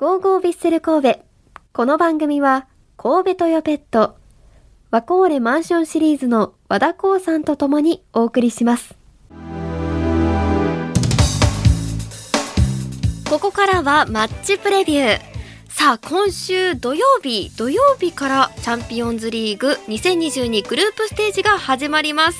ゴーゴービッセル神戸。この番組は神戸トヨペット、ワコーレマンションシリーズの和田光さんとともにお送りします。ここからはマッチプレビュー。さあ、今週土曜日からチャンピオンズリーグ2022グループステージが始まります。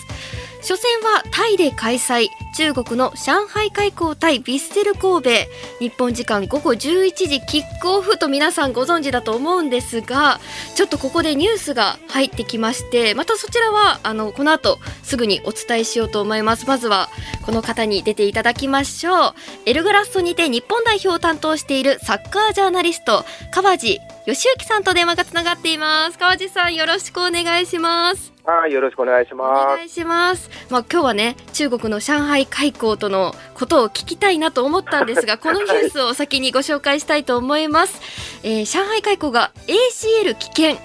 初戦はタイで開催、中国の上海海港対ヴィッセル神戸、日本時間午後11時キックオフと皆さんご存知だと思うんですが、ちょっとここでニュースが入ってきまして、またそちらはこの後すぐにお伝えしようと思います。まずはこの方に出ていただきましょう。エルグラッソにて日本代表を担当しているサッカージャーナリスト川地義之さんと電話がつながっています。川地さん、よろしくお願いします。はい、よろしくお願いします。お願いします。今日はね、中国の上海海港とのことを聞きたいなと思ったんですが、このニュースを先にご紹介したいと思います。上海海港が ACL 危険、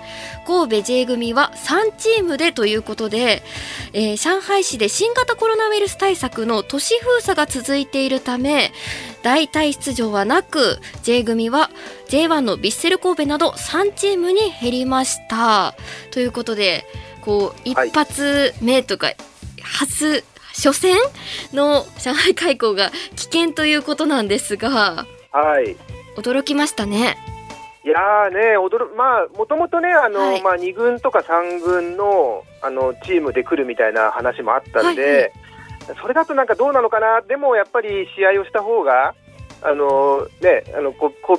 神戸 J 組は3チームでということで、上海市で新型コロナウイルス対策の都市封鎖が続いているため、代替出場はなく J 組は J1 のヴィッセル神戸など3チームに減りましたということで、一発目とか、初戦の上海海港が危険ということなんですが、はい、驚きましたね。いやーね、もともとね、はい、2軍とか3軍 のチームで来るみたいな話もあったんで、はいはい、それだとなんかどうなのかな。でもやっぱり試合をした方が神戸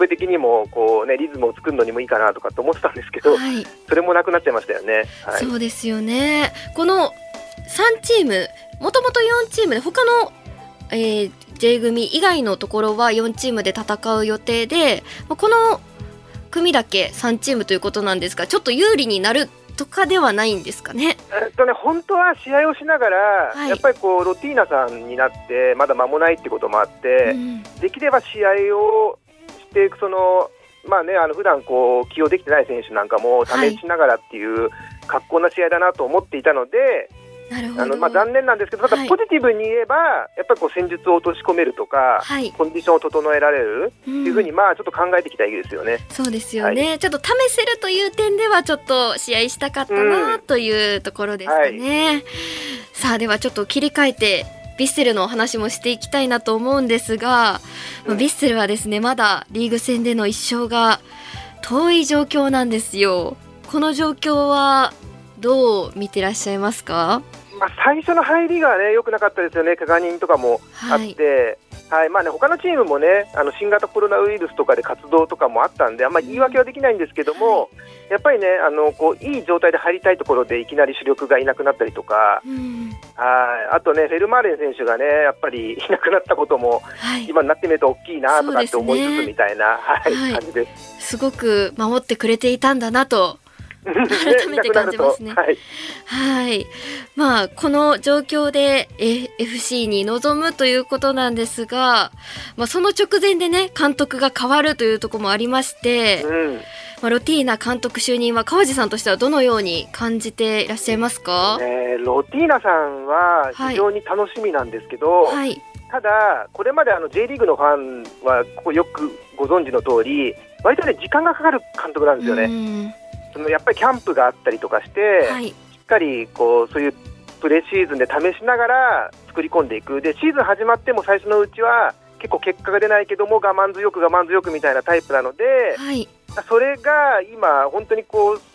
的にもリズムを作るのにもいいかなとかと思ってたんですけど、はい、それもなくなっちゃいましたよね。はい、そうですよね。この3チーム、もともと4チームで他の、J 組以外のところは4チームで戦う予定で、この組だけ3チームということなんですが、ちょっと有利になるとかではないんですかね。本当は試合をしながら、はい、やっぱりロティーナさんになってまだ間もないってこともあって、うん、できれば試合をしていく、普段起用できてない選手なんかも試しながらっていう格好な試合だなと思っていたので、はい、残念なんですけど、ただポジティブに言えば、はい、やっぱり戦術を落とし込めるとか、はい、コンディションを整えられるっていうふうに、ちょっと考えていきたいですよね。そうですよね。はい、ちょっと試せるという点ではちょっと試合したかったなというところですかね。はい、さあ、ではちょっと切り替えてヴィッセルのお話もしていきたいなと思うんですが、ヴィッセルはですね、まだリーグ戦での1勝が遠い状況なんですよ。この状況はどう見てらっしゃいますか？最初の入りがね、良くなかったですよね。怪我人とかもあって、はい、他のチームもね、新型コロナウイルスとかで活動とかもあったんで、あんまり言い訳はできないんですけども、はい、やっぱりね、いい状態で入りたいところでいきなり主力がいなくなったりとか、あとね、フェルマーレン選手がね、やっぱりいなくなったことも、はい、今になってみると大きいなとかって思いつつみたいな、はいはい、感じです。すごく守ってくれていたんだなと改めて感じますね。はい、はい、この状況で、FC に臨むということなんですが、その直前でね、監督が変わるというところもありまして、ロティーナ監督就任は川地さんとしてはどのように感じていらっしゃいますか？ロティーナさんは非常に楽しみなんですけど、はいはい、ただこれまでJ リーグのファンはよくご存知の通り、割とね、時間がかかる監督なんですよね。やっぱりキャンプがあったりとかして、はい、しっかりそういうプレシーズンで試しながら作り込んでいく。で、シーズン始まっても最初のうちは結構結果が出ないけども我慢強くみたいなタイプなので、はい、それが今本当に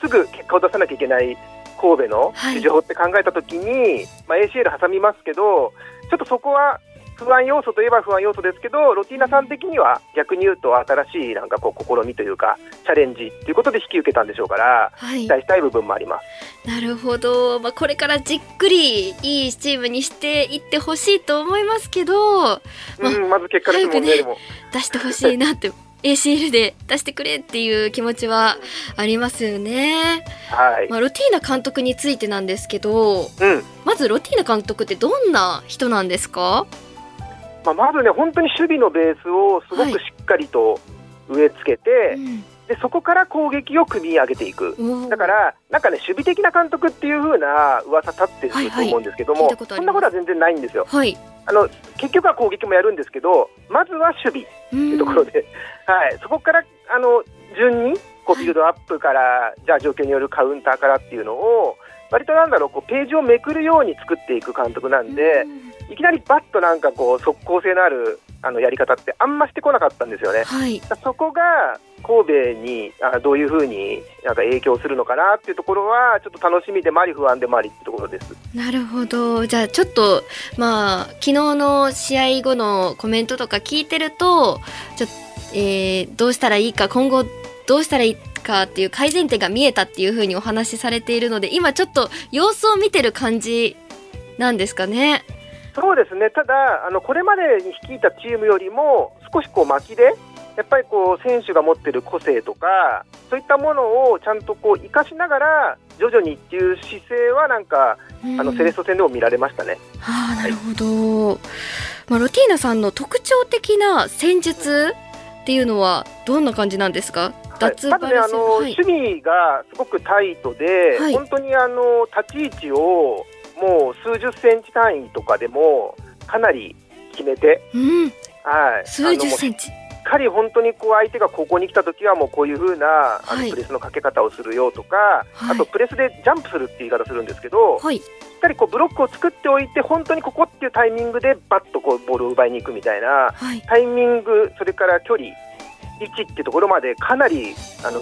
すぐ結果を出さなきゃいけない神戸の市場って考えたときに、ACL 挟みますけど、ちょっとそこは不安要素といえば不安要素ですけど、ロティーナさん的には逆に言うと新しい試みというかチャレンジということで引き受けたんでしょうから、はい、期待したい部分もあります。なるほど。これからじっくりいいチームにしていってほしいと思いますけど、まず結果ですもんね。でも出してほしいなってACL で出してくれっていう気持ちはありますよね。はい、ロティーナ監督についてなんですけど、まずロティーナ監督ってどんな人なんですか？まずね、本当に守備のベースをすごくしっかりと植え付けて、でそこから攻撃を組み上げていく。だから守備的な監督っていう風な噂立ってると思うんですけども、そんなことは全然ないんですよ。結局は攻撃もやるんですけど、まずは守備というところで、はい、そこから順にこうビルドアップから、はい、じゃあ状況によるカウンターからっていうのを割とこうページをめくるように作っていく監督なんで、いきなりバッとこう速攻性のあるやり方ってあんましてこなかったんですよね、はい、そこが神戸にどういう風に影響するのかなっていうところはちょっと楽しみでもあり不安でもありってところです。なるほど。じゃあちょっと、昨日の試合後のコメントとか聞いてるとどうしたらいいか、今後どうしたらいいかっていう改善点が見えたっていう風にお話しされているので、今ちょっと様子を見てる感じなんですかね。そうですね。ただこれまでに率いたチームよりも少しこう巻きでやっぱりこう選手が持っている個性とかそういったものをちゃんとこう生かしながら徐々にっていう姿勢はセレッソ戦でも見られましたね。はあ、なるほど、はい。ロティーナさんの特徴的な戦術っていうのはどんな感じなんですか。まずね、はい、守備がすごくタイトで、はい、本当に立ち位置をもう数十センチ単位とかでもかなり決めて、うん、はい、数十センチしっかり本当にこう相手がここに来たときはもうこういう風なプレスのかけ方をするよとか、はい、あとプレスでジャンプするっていう言い方するんですけど、はい、しっかりこうブロックを作っておいて本当にここっていうタイミングでバッとこうボールを奪いに行くみたいな、はい、タイミング、それから距離、位置ってところまでかなり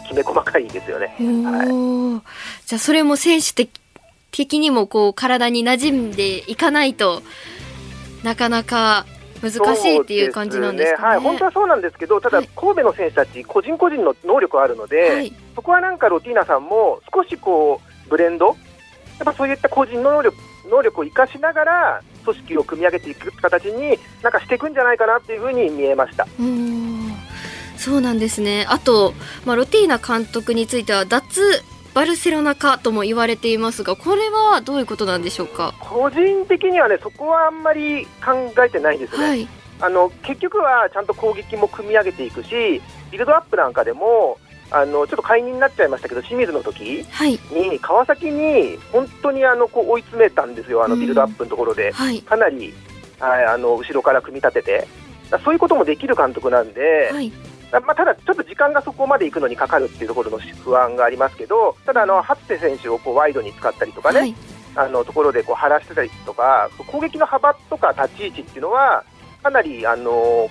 きめ細かいですよね、はい、じゃあそれも選手的にもこう体に馴染んでいかないとなかなか難しいっていう感じなんですか ね。はい、本当はそうなんですけど、ただ神戸の選手たち個人個人の能力があるので、はい、そこはロティーナさんも少しこうブレンド、やっぱそういった個人の能力を生かしながら組織を組み上げていく形にしていくんじゃないかなというふうに見えました。うん、そうなんですね。あと、ロティーナ監督については脱バルセロナ化とも言われていますが、これはどういうことなんでしょうか。個人的にはね、そこはあんまり考えてないですね、はい、結局はちゃんと攻撃も組み上げていくし、ビルドアップなんかでもちょっと解任になっちゃいましたけど、清水の時に川崎に本当にこう追い詰めたんですよ。ビルドアップのところで、はい、かなり後ろから組み立てて、そういうこともできる監督なんで、はい、ただちょっと時間がそこまで行くのにかかるっていうところの不安がありますけど、ただ初手選手をこうワイドに使ったりとかね、はい、ところでこう張らしてたりとか、攻撃の幅とか立ち位置っていうのはかなり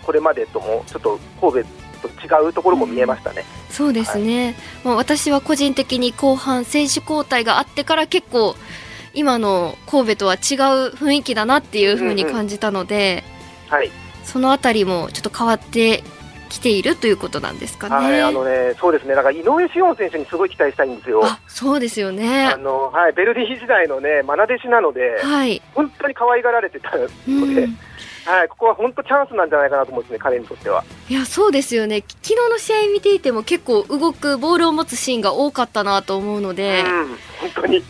これまでともちょっと神戸と違うところも見えましたね、うん、そうですね、はい、私は個人的に後半選手交代があってから結構今の神戸とは違う雰囲気だなっていう風に感じたので、うんうん、はい、そのあたりもちょっと変わって来ているということなんですかね。はい、そうですね。だから井上志音選手にすごい期待したいんですよ。あ、そうですよね。はい、ベルディ時代のね、愛弟子なので、はい、本当に可愛がられてたので、はい、ここは本当チャンスなんじゃないかなと思うんですね、彼にとっては。いや、そうですよね。昨日の試合見ていても結構動くボールを持つシーンが多かったなと思うので、うん、本当にね、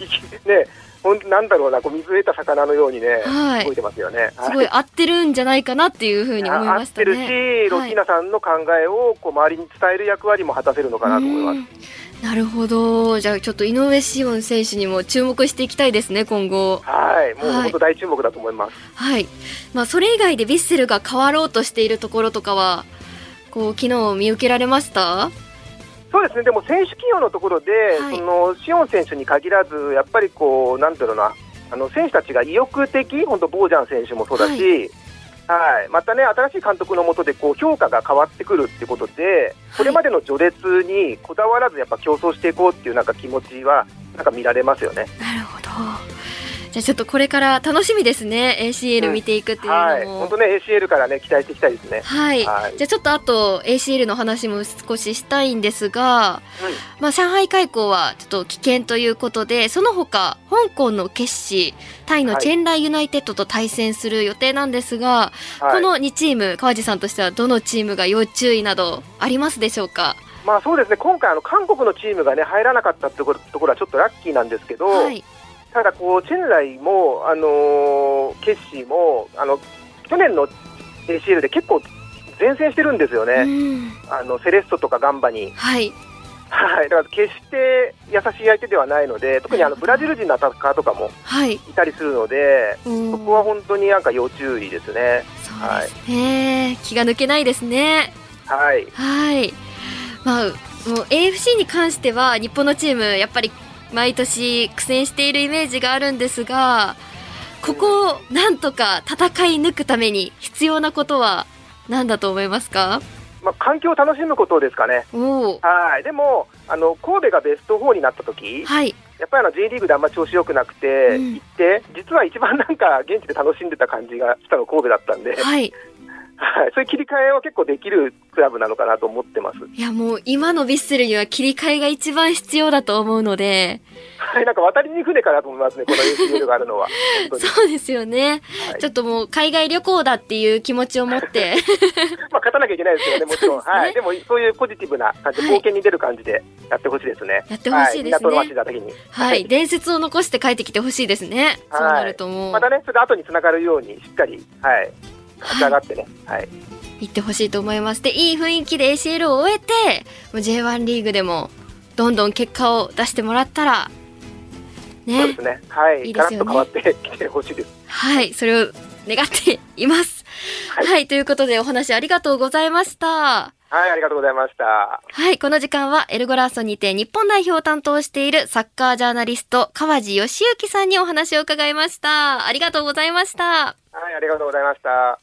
なんだろうな、こう水を得た魚のようにね、はい、動いてますよね。すごい合ってるんじゃないかなっていうふうに思いましたね。合ってるし、ロティーナさんの考えをこう周りに伝える役割も果たせるのかなと思います。なるほど。じゃあちょっと井上志音選手にも注目していきたいですね、今後。はい、もう本当大注目だと思います。はい、それ以外でヴィッセルが変わろうとしているところとかはこう昨日見受けられました。そうですね。でも選手起用のところで、はい、シオン選手に限らずやっぱりこうなんていうのかな、選手たちが意欲的、本当ボージャン選手もそうだし、はいはい、またね、新しい監督の下でこう評価が変わってくるってことで、これまでの序列にこだわらずやっぱ競争していこうっていう気持ちは見られますよね。なるほど。じゃあちょっとこれから楽しみですね。 ACL 見ていくっていうのも、うん、はい、本当ね ACL からね期待していきたいですね。はい、はい、じゃあちょっとあと ACL の話も少ししたいんですが、うん、上海開港はちょっと危険ということで、その他香港の決死、タイのチェンライユナイテッドと対戦する予定なんですが、はい、この2チーム、川地さんとしてはどのチームが要注意などありますでしょうか。そうですね。今回韓国のチームがね入らなかったってところはちょっとラッキーなんですけど、はい、ただこうチェンライも、ケッシーも去年の ACL で結構前線してるんですよね、セレッソとかガンバに、はいはい、だから決して優しい相手ではないので、特にブラジル人のアタッカーとかもいたりするので、はい、そこは本当になんか要注意ですね。そうですね、はい、気が抜けないですね。はい、はい、まあ、もう AFC に関しては日本のチームやっぱり毎年苦戦しているイメージがあるんですが、ここをなんとか戦い抜くために必要なことは何だと思いますか？まあ、環境を楽しむことですかね。はい、でも神戸がベスト4になった時、はい、やっぱりJ リーグであんま調子良くなくて、うん、行って実は一番なんか現地で楽しんでた感じがしたの神戸だったんで、はいはい、そういう切り替えは結構できるクラブなのかなと思ってます。いや、もう今のヴィッセルには切り替えが一番必要だと思うので、はい、なんか渡りに船かなと思いますね、この ACL があるのは。本当にそうですよね、はい、ちょっともう海外旅行だっていう気持ちを持ってまあ勝たなきゃいけないですよね、もちろん。で、ね、はい、でもそういうポジティブな感じ、はい、冒険に出る感じでやってほしいですね。やってほしいですね、はい、港の街だ時に、はいはい、伝説を残して帰ってきてほしいですね、はい、そうなるともうまたね、それが後につながるようにしっかり、はい、立ち上がってね、はいはい、行ってほしいと思います。で、いい雰囲気で ACL を終えて、もう J1 リーグでもどんどん結果を出してもらったら、ね、そうですね、はい、いいですよね、ガラッと変わってきてほしいです。はい、それを願っています、はいはい、ということでお話ありがとうございました。はい、ありがとうございました。はい、この時間はエルゴラーソンにて日本代表を担当しているサッカージャーナリスト川地義之さんにお話を伺いました。ありがとうございました。はい、ありがとうございました。